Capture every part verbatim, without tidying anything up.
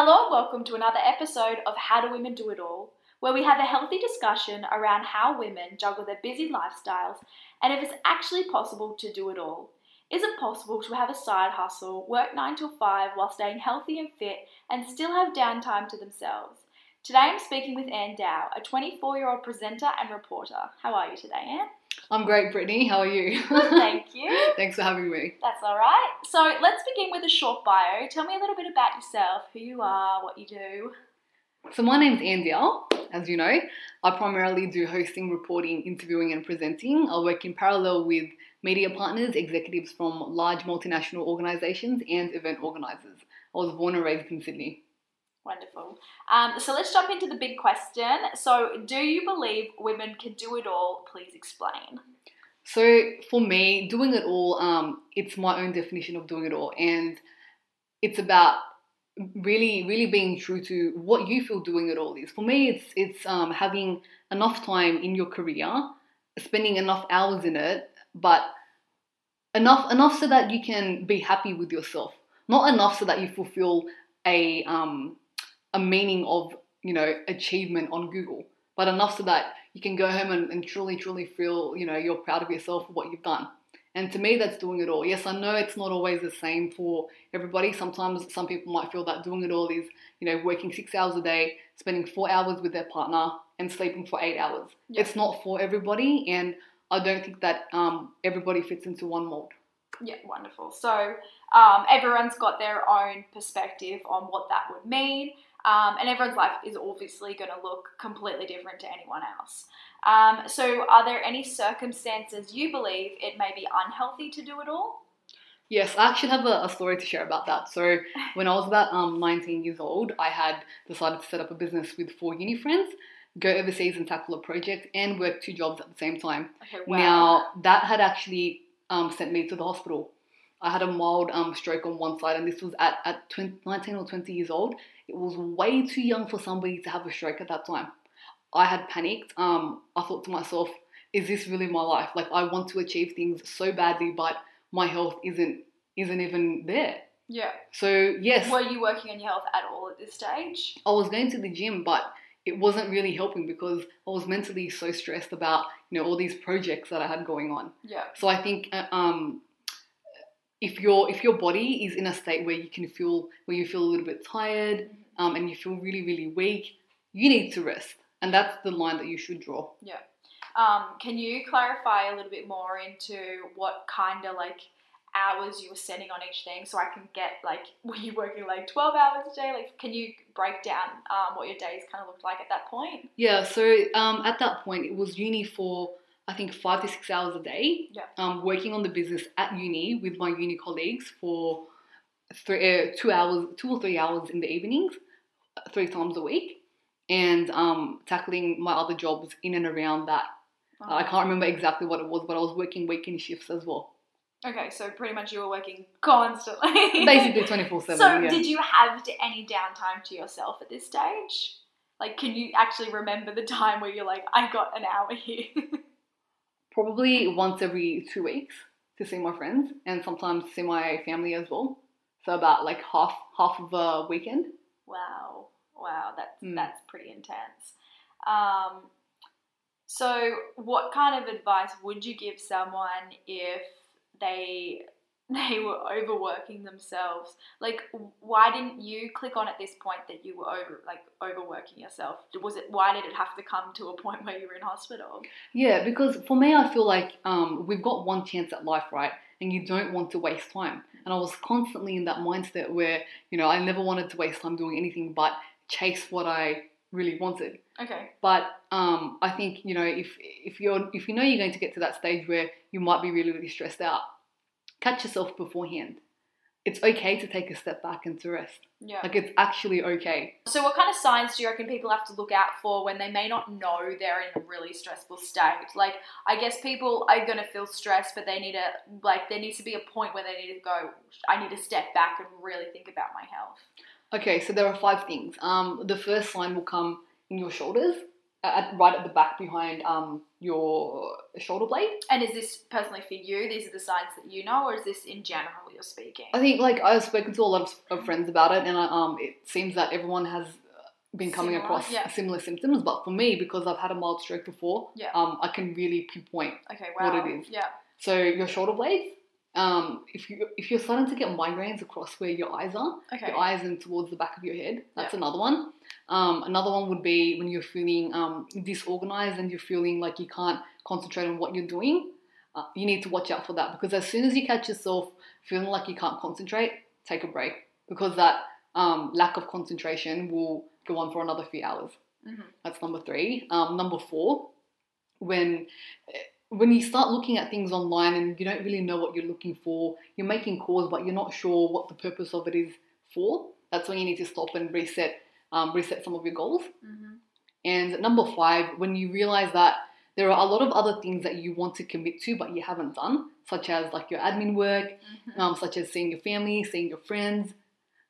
Hello and welcome to another episode of How Do Women Do It All, where we have a healthy discussion around how women juggle their busy lifestyles and if it's actually possible to do it all. Is it possible to have a side hustle, work nine till five while staying healthy and fit and still have downtime to themselves? Today I'm speaking with Anne Dow, a twenty-four-year-old presenter and reporter. How are you today, Anne? I'm great, Brittany. How are you? Good, thank you. Thanks for having me. That's all right. So let's begin with a short bio. Tell me a little bit about yourself, who you are, what you do. So my name's Andy Al, as you know. I primarily do hosting, reporting, interviewing and presenting. I work in parallel with media partners, executives from large multinational organisations and event organisers. I was born and raised in Sydney. Wonderful. Um, so let's jump into the big question. So do you believe women can do it all? Please explain. So for me, doing it all, um, it's my own definition of doing it all. And it's about really, really being true to what you feel doing it all is. For me, it's, it's um, having enough time in your career, spending enough hours in it, but enough, enough so that you can be happy with yourself. Not enough so that you fulfill a... Um, a meaning of, you know, achievement on Google, but enough so that you can go home and, and truly, truly feel, you know, you're proud of yourself for what you've done. And to me, that's doing it all. Yes, I know it's not always the same for everybody. Sometimes some people might feel that doing it all is, you know, working six hours a day, spending four hours with their partner and sleeping for eight hours. Yeah. It's not for everybody. And I don't think that um, everybody fits into one mold. Yeah, wonderful. So um, everyone's got their own perspective on what that would mean. Um, and everyone's life is obviously going to look completely different to anyone else. Um, so are there any circumstances you believe it may be unhealthy to do it all? Yes, I actually have a, a story to share about that. So when I was about um, nineteen years old, I had decided to set up a business with four uni friends, go overseas and tackle a project and work two jobs at the same time. Okay, wow. Now, that had actually um, sent me to the hospital. I had a mild um, stroke on one side, and this was at, at twenty, nineteen or twenty years old. It was way too young for somebody to have a stroke at that time. I had panicked. Um, I thought to myself, is this really my life? Like, I want to achieve things so badly, but my health isn't isn't even there. Yeah. So, yes. Were you working on your health at all at this stage? I was going to the gym, but it wasn't really helping because I was mentally so stressed about, you know, all these projects that I had going on. Yeah. So I think... Uh, um. If your if your body is in a state where you can feel where you feel a little bit tired um, and you feel really really weak, you need to rest, and that's the line that you should draw. Yeah. Um, can you clarify a little bit more into what kind of like hours you were setting on each thing, so I can get like were you working like twelve hours a day? Like, can you break down um, what your days kind of looked like at that point? Yeah. So um, at that point, it was uni for, I think, five to six hours a day, yeah. um, working on the business at uni with my uni colleagues for three, uh, two hours, two or three hours in the evenings, three times a week, and um, tackling my other jobs in and around that. Oh. Uh, I can't remember exactly what it was, but I was working weekend shifts as well. Okay, so pretty much you were working constantly. Basically twenty-four seven, So yeah. Did you have any downtime to yourself at this stage? Like, can you actually remember the time where you're like, I got an hour here? Probably once every two weeks to see my friends and sometimes see my family as well. So about like half half of a weekend. Wow. Wow, that's, mm. that's pretty intense. Um, so what kind of advice would you give someone if they they were overworking themselves? Like, why didn't you click on at this point that you were over, like overworking yourself? Was it, why did it have to come to a point where you were in hospital? Yeah, because for me, I feel like um, we've got one chance at life, right? And you don't want to waste time. And I was constantly in that mindset where, you know, I never wanted to waste time doing anything but chase what I really wanted. Okay. But um, I think, you know, if if you're if you know you're going to get to that stage where you might be really, really stressed out, catch yourself beforehand. It's okay to take a step back and to rest. Yeah. Like, it's actually okay. So what kind of signs do you reckon people have to look out for when they may not know they're in a really stressful state? Like, I guess people are going to feel stressed, but they need to, like, there needs to be a point where they need to go, I need to step back and really think about my health. Okay, so there are five things. Um, the first sign will come in your shoulders. at, right at the back behind um, your shoulder blade. And is this personally for you? These are the sides that you know, or is this in general you're speaking? I think, like, I've spoken to a lot of, of friends about it, and I, um, it seems that everyone has been coming similar, across yeah. similar symptoms. But for me, because I've had a mild stroke before, yeah. um, I can really pinpoint okay, wow. what it is. Yeah. So your shoulder blades. Um, if you if you're starting to get migraines across where your eyes are, okay. your eyes and towards the back of your head, that's yep. another one. Um, another one would be when you're feeling um, disorganized and you're feeling like you can't concentrate on what you're doing. Uh, you need to watch out for that, because as soon as you catch yourself feeling like you can't concentrate, take a break, because that um, lack of concentration will go on for another few hours. Mm-hmm. That's number three. Um, number four, when... When you start looking at things online and you don't really know what you're looking for, you're making calls but you're not sure what the purpose of it is for, that's when you need to stop and reset um, reset some of your goals. Mm-hmm. And number five, when you realise that there are a lot of other things that you want to commit to but you haven't done, such as like your admin work, mm-hmm. um, such as seeing your family, seeing your friends,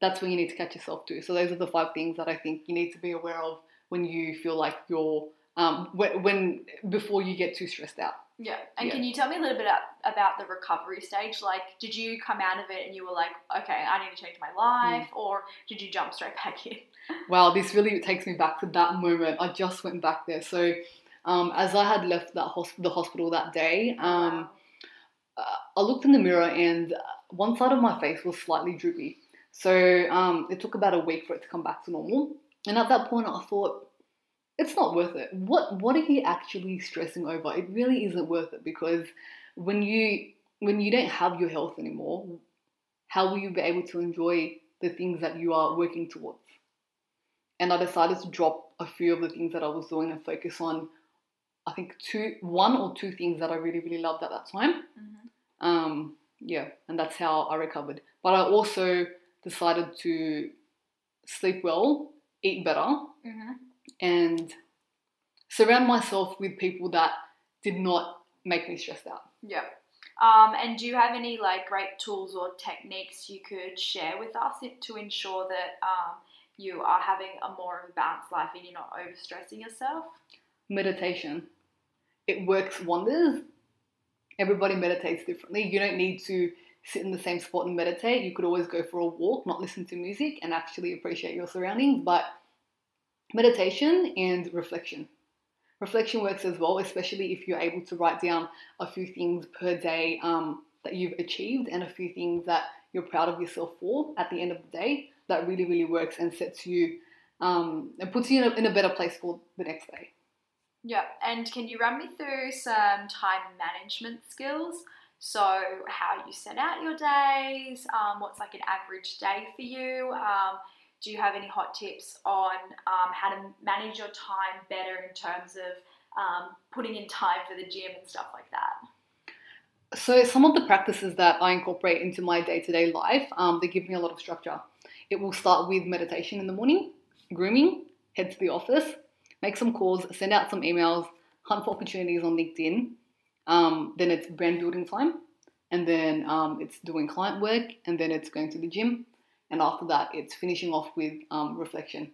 that's when you need to catch yourself too. So those are the five things that I think you need to be aware of when you feel like you're... Um, when, when before you get too stressed out. Yeah. And yeah. can you tell me a little bit about, about the recovery stage? Like, did you come out of it and you were like, okay, I need to change my life, mm. or did you jump straight back in? Well, this really takes me back to that moment. I just went back there. So, um, as I had left that hosp- the hospital that day, um, wow. I looked in the mirror and one side of my face was slightly droopy. So, um, it took about a week for it to come back to normal. And at that point, I thought, it's not worth it. What what are you actually stressing over? It really isn't worth it, because when you when you don't have your health anymore, how will you be able to enjoy the things that you are working towards? And I decided to drop a few of the things that I was doing and focus on, I think, two, one or two things that I really, really loved at that time. Mm-hmm. Um, yeah, and that's how I recovered. But I also decided to sleep well, eat better, mm-hmm. and surround myself with people that did not make me stressed out. Yeah. Um, and do you have any, like, great tools or techniques you could share with us if, to ensure that um, you are having a more of a balanced life and you're not overstressing yourself? Meditation. It works wonders. Everybody meditates differently. You don't need to sit in the same spot and meditate. You could always go for a walk, not listen to music, and actually appreciate your surroundings. But meditation and reflection. Reflection works as well, especially if you're able to write down a few things per day um, that you've achieved and a few things that you're proud of yourself for at the end of the day. That really, really works and sets you um, and puts you in a, in a better place for the next day. Yeah, and can you run me through some time management skills? So how you set out your days, um, what's like an average day for you, um, do you have any hot tips on um, how to manage your time better in terms of um, putting in time for the gym and stuff like that? So some of the practices that I incorporate into my day-to-day life, um, they give me a lot of structure. It will start with meditation in the morning, grooming, head to the office, make some calls, send out some emails, hunt for opportunities on LinkedIn. Um, then it's brand building time, and then um, it's doing client work, and then it's going to the gym. And after that, it's finishing off with um, reflection.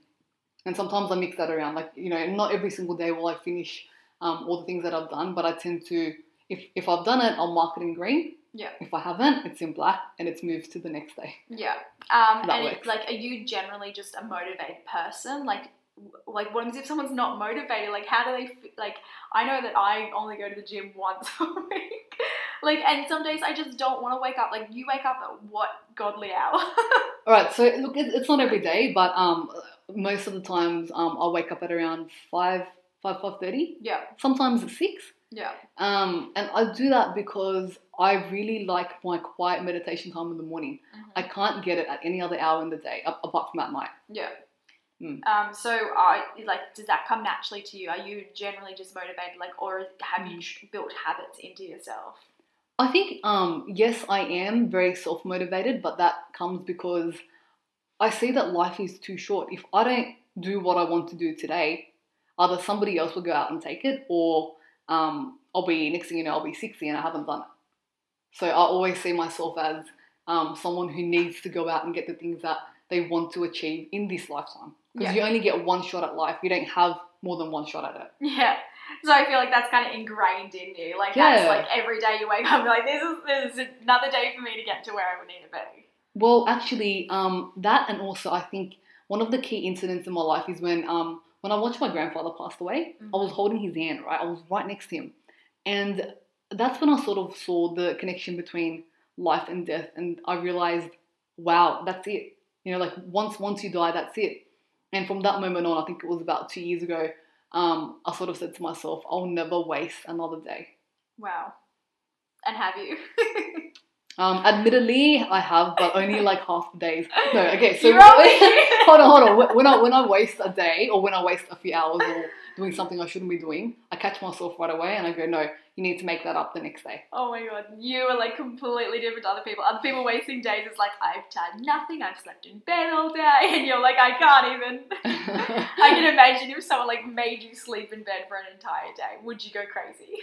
And sometimes I mix that around. Like, you know, not every single day will I finish um, all the things that I've done, but I tend to, if, if I've done it, I'll mark it in green. Yeah. If I haven't, it's in black and it's moved to the next day. Yeah. Um, and it's like, are you generally just a motivated person? Like, like what happens if someone's not motivated? Like, how do they, like, I know that I only go to the gym once a week. Like, and some days I just don't want to wake up. Like, you wake up at what godly hour? All right, so look, it's not every day, but um, most of the times um, I wake up at around five, five, five thirty. Yeah. Sometimes at six. Yeah. Um, and I do that because I really like my quiet meditation time in the morning. Mm-hmm. I can't get it at any other hour in the day, apart from at night. Yeah. Mm. Um, so, I, like, does that come naturally to you? Are you generally just motivated, like, or have you mm. built habits into yourself? I think, um, yes, I am very self-motivated, but that comes because I see that life is too short. If I don't do what I want to do today, either somebody else will go out and take it, or um, I'll be, next thing you know, I'll be sixty and I haven't done it. So I always see myself as um, someone who needs to go out and get the things that they want to achieve in this lifetime. Because yeah. you only get one shot at life. You don't have more than one shot at it. Yeah. So I feel like that's kind of ingrained in you. Like yeah. that's like every day you wake up, you're like, this is, this is another day for me to get to where I would need to be. Well, actually, um, that and also I think one of the key incidents in my life is when um, when I watched my grandfather pass away, mm-hmm. I was holding his hand, right? I was right next to him. And that's when I sort of saw the connection between life and death. And I realized, wow, that's it. You know, like once once you die, that's it. And from that moment on, I think it was about two years ago, um, I sort of said to myself, I'll never waste another day. Wow. And have you? um, admittedly, I have, but only like half the days. No, okay. So hold on, hold on. When I, when I waste a day or when I waste a few hours or doing something I shouldn't be doing, I catch myself right away and I go, no, you need to make that up the next day. Oh my God. You are like completely different to other people. Other people wasting days is like, I've done nothing. I've slept in bed all day. And you're like, I can't even. I can imagine if someone like made you sleep in bed for an entire day. Would you go crazy?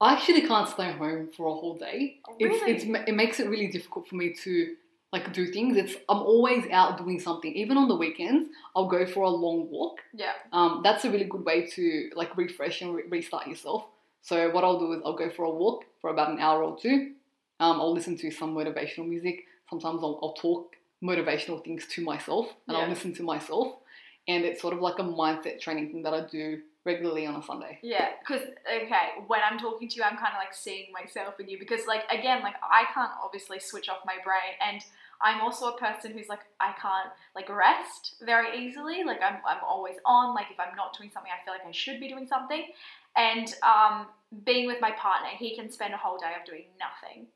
I actually can't stay home for a whole day. Oh, really? It's, it's, it makes it really difficult for me to like do things. It's I'm always out doing something. Even on the weekends, I'll go for a long walk. Yeah. Um, that's a really good way to like refresh and re- restart yourself. So what I'll do is I'll go for a walk for about an hour or two. Um, I'll listen to some motivational music. Sometimes I'll, I'll talk motivational things to myself and yeah. I'll listen to myself. And it's sort of like a mindset training thing that I do regularly on a Sunday. Yeah, because, okay, when I'm talking to you, I'm kind of like seeing myself in you because, like, again, like I can't obviously switch off my brain, and I'm also a person who's like, I can't like rest very easily. Like I'm, I'm always on. Like if I'm not doing something, I feel like I should be doing something. And um, being with my partner, he can spend a whole day of doing nothing.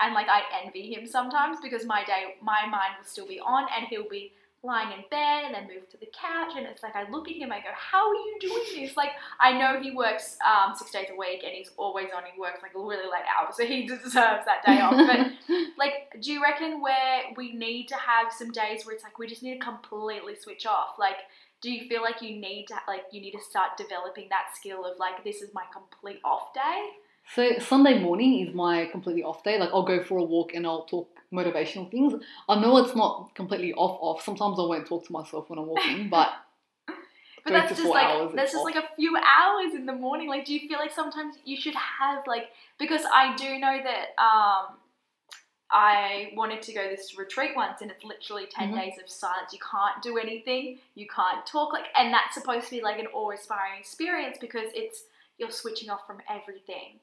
And like I envy him sometimes because my day, my mind will still be on and he'll be lying in bed and then move to the couch. And it's like, I look at him, I go, how are you doing this? Like, I know he works um, six days a week and he's always on, he works like really late hours. So he deserves that day off. But like, do you reckon where we need to have some days where it's like, we just need to completely switch off? Like, do you feel like you need to like you need to start developing that skill of like, this is my complete off day? So Sunday morning is my completely off day. Like I'll go for a walk and I'll talk motivational things. I know it's not completely off off. Sometimes I won't talk to myself when I'm walking, but but that's just like that's just off. Like a few hours in the morning. Like, do you feel like sometimes you should have like, because I do know that um I wanted to go this retreat once and it's literally ten mm-hmm. days of silence. You can't do anything. You can't talk. Like, and that's supposed to be like an awe-inspiring experience because it's you're switching off from everything.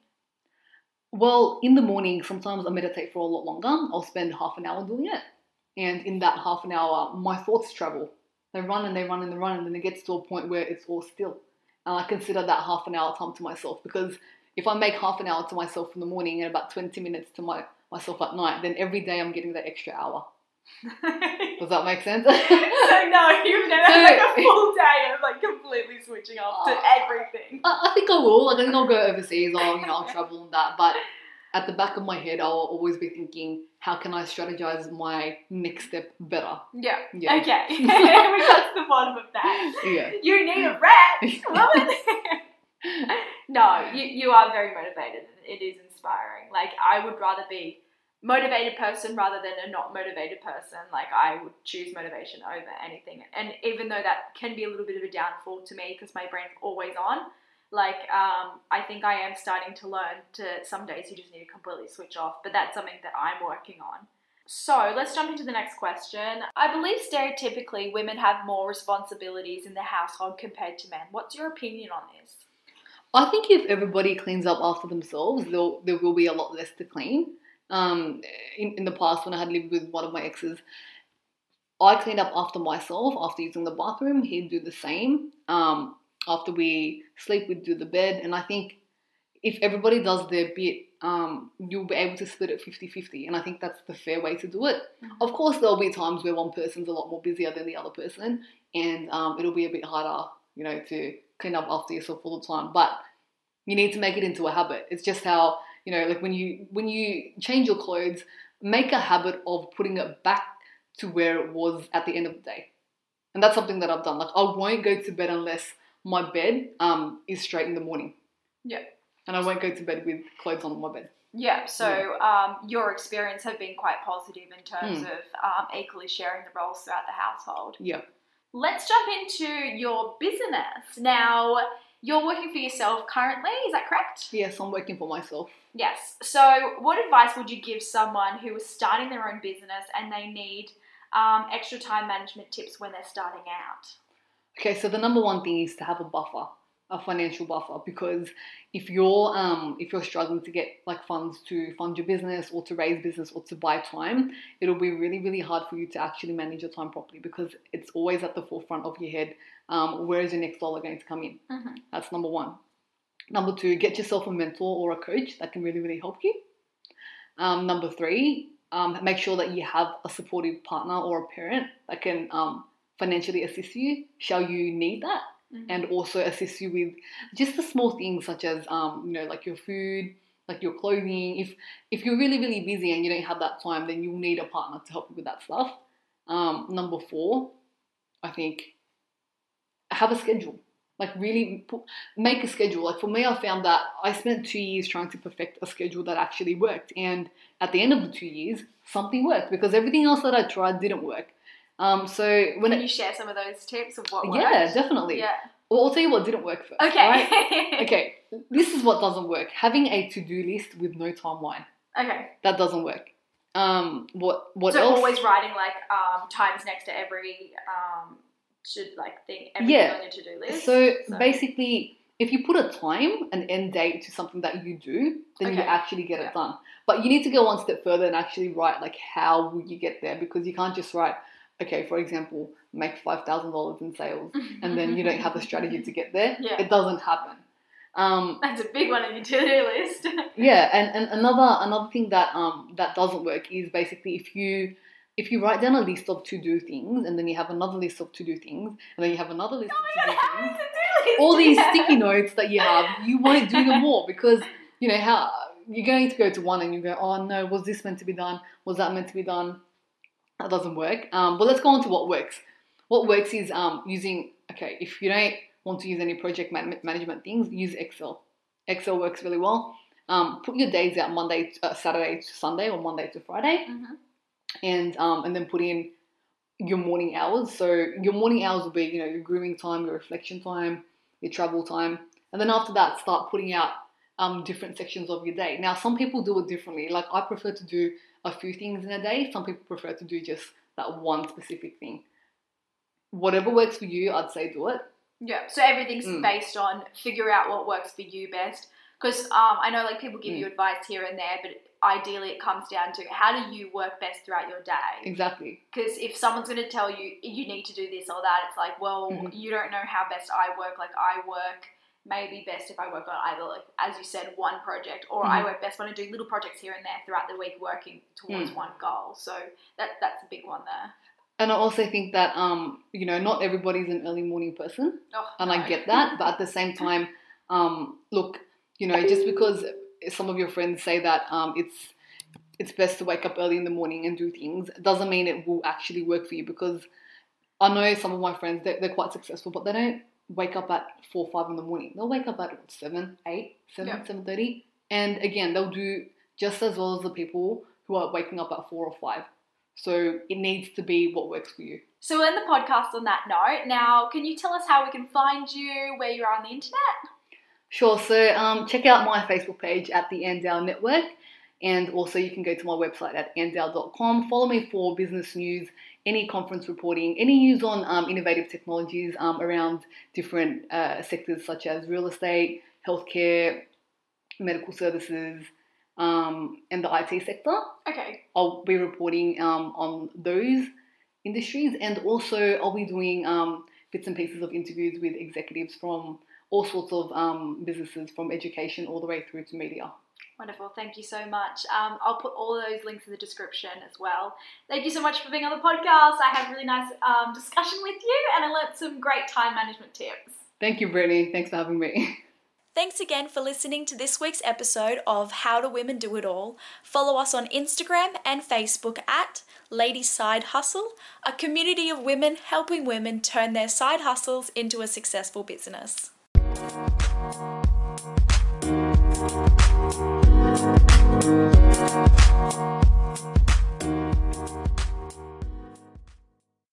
Well, in the morning, sometimes I meditate for a lot longer. I'll spend half an hour doing it. And in that half an hour, my thoughts travel. They run and they run and they run and then it gets to a point where it's all still. And I consider that half an hour time to myself because if I make half an hour to myself in the morning and about twenty minutes to my myself at night, then every day I'm getting that extra hour. Does that make sense? So no, you've never so, had like a full day of like completely switching off uh, to everything. I, I think I will. Like I think I'll go overseas or you know I'll travel and that. But at the back of my head, I'll always be thinking, how can I strategize my next step better? Yeah. yeah. Okay. We got to the bottom of that. Yeah. You need a rest, woman. No, you you are very motivated. It is inspiring. Like I would rather be motivated person rather than a not motivated person. Like I would choose motivation over anything. And even though that can be a little bit of a downfall to me because my brain's always on, like um, I think I am starting to learn to some days you just need to completely switch off. But that's something that I'm working on. So let's jump into the next question. I believe stereotypically women have more responsibilities in the household compared to men. What's your opinion on this? I think if everybody cleans up after themselves, there will be a lot less to clean. Um, in, in the past, when I had lived with one of my exes, I cleaned up after myself, after using the bathroom. He'd do the same. Um, after we sleep, we'd do the bed. And I think if everybody does their bit, um, you'll be able to split it fifty-fifty. And I think that's the fair way to do it. Mm-hmm. Of course, there'll be times where one person's a lot more busier than the other person. And um, it'll be a bit harder, you know, to clean up after yourself all the time, but you need to make it into a habit. It's just how, you know, like when you when you change your clothes, make a habit of putting it back to where it was at the end of the day. And that's something that I've done. Like I won't go to bed unless my bed um is straight in the morning. Yeah. And I won't go to bed with clothes on my bed. Yeah, so yeah. Um, your experience have been quite positive in terms mm. of um, equally sharing the roles throughout the household. Yeah. Let's jump into your business. Now, you're working for yourself currently, is that correct? Yes, I'm working for myself. Yes. So what advice would you give someone who is starting their own business and they need um, extra time management tips when they're starting out? Okay, so the number one thing is to have a buffer. A financial buffer, because if you're um if you're struggling to get like funds to fund your business or to raise business or to buy time, it'll be really really hard for you to actually manage your time properly, because it's always at the forefront of your head. Um, where is your next dollar going to come in? Mm-hmm. That's number one. Number two, get yourself a mentor or a coach that can really really help you. Um, number three, um, make sure that you have a supportive partner or a parent that can um financially assist you. Shall you need that? Mm-hmm. And also assist you with just the small things such as, um, you know, like your food, like your clothing. If if you're really, really busy and you don't have that time, then you'll need a partner to help you with that stuff. Um, number four, I think, have a schedule. Like really put, make a schedule. Like for me, I found that I spent two years trying to perfect a schedule that actually worked. And at the end of the two years, something worked, because everything else that I tried didn't work. Um, so when Can it, you share some of those tips of what worked? Yeah, definitely. Yeah. Well, I'll tell you what didn't work first. Okay. Right? Okay. This is what doesn't work. Having a to-do list with no timeline. Okay. That doesn't work. Um, what what so else? So always writing like um, times next to every um should like thing everything yeah. on your to-do list. So, so basically, if you put a time, an end date to something that you do, then okay. you actually get yeah. it done. But you need to go one step further and actually write like how will you get there, because you can't just write, okay, for example, make five thousand dollars in sales and then you don't have a strategy to get there. Yeah. It doesn't happen. Um, That's a big one on your to-do list. Yeah, and, and another another thing that um that doesn't work is basically if you if you write down a list of to-do things and then you have another list of to-do things and then you have another list oh of to-do things, to-do list. All these yeah. sticky notes that you have, you won't do them all, because, you know, how you're going to go to one and you go, oh no, was this meant to be done? Was that meant to be done? That doesn't work. Um, but let's go on to what works. What works is um, using, okay, if you don't want to use any project man- management things, use Excel. Excel works really well. Um, put your days out Monday, uh, Saturday to Sunday or Monday to Friday, mm-hmm. and um, and then put in your morning hours. So your morning hours will be, you know, your grooming time, your reflection time, your travel time. And then after that, start putting out um, different sections of your day. Now, some people do it differently. Like I prefer to do a few things in a day. Some people prefer to do just that one specific thing. Whatever works for you, I'd say do it. Yeah, so everything's mm. based on figure out what works for you best, because um, I know like people give mm. you advice here and there, but ideally it comes down to how do you work best throughout your day. Exactly. Because if someone's going to tell you, you need to do this or that, it's like, well, mm-hmm. you don't know how best I work. Like I work maybe best if I work on either, like, as you said, one project, or mm-hmm. I work best when I do little projects here and there throughout the week working towards mm. one goal. So that that's a big one there. And I also think that, um, you know, not everybody's an early morning person, oh, and no. I get that. But at the same time, um, look, you know, just because some of your friends say that um, it's it's best to wake up early in the morning and do things, doesn't mean it will actually work for you, because I know some of my friends, they're, they're quite successful, but they don't wake up at four, five in the morning. They'll wake up at seven, eight, seven, yeah. seven thirty, and again, they'll do just as well as the people who are waking up at four or five. So it needs to be what works for you. So we'll end the podcast on that note. Now, can you tell us how we can find you, where you are on the internet? Sure. So um, check out my Facebook page at the Andale Network, and also you can go to my website at andale dot com. Follow me for business news, any conference reporting, any news on um, innovative technologies um, around different uh, sectors such as real estate, healthcare, medical services, um, and the I T sector. Okay. I'll be reporting um, on those industries, and also I'll be doing um, bits and pieces of interviews with executives from all sorts of um, businesses, from education all the way through to media. Wonderful. Thank you so much. Um, I'll put all those links in the description as well. Thank you so much for being on the podcast. I had a really nice um, discussion with you, and I learned some great time management tips. Thank you, Brittany. Thanks for having me. Thanks again for listening to this week's episode of How Do Women Do It All. Follow us on Instagram and Facebook at Ladies Side Hustle, a community of women helping women turn their side hustles into a successful business.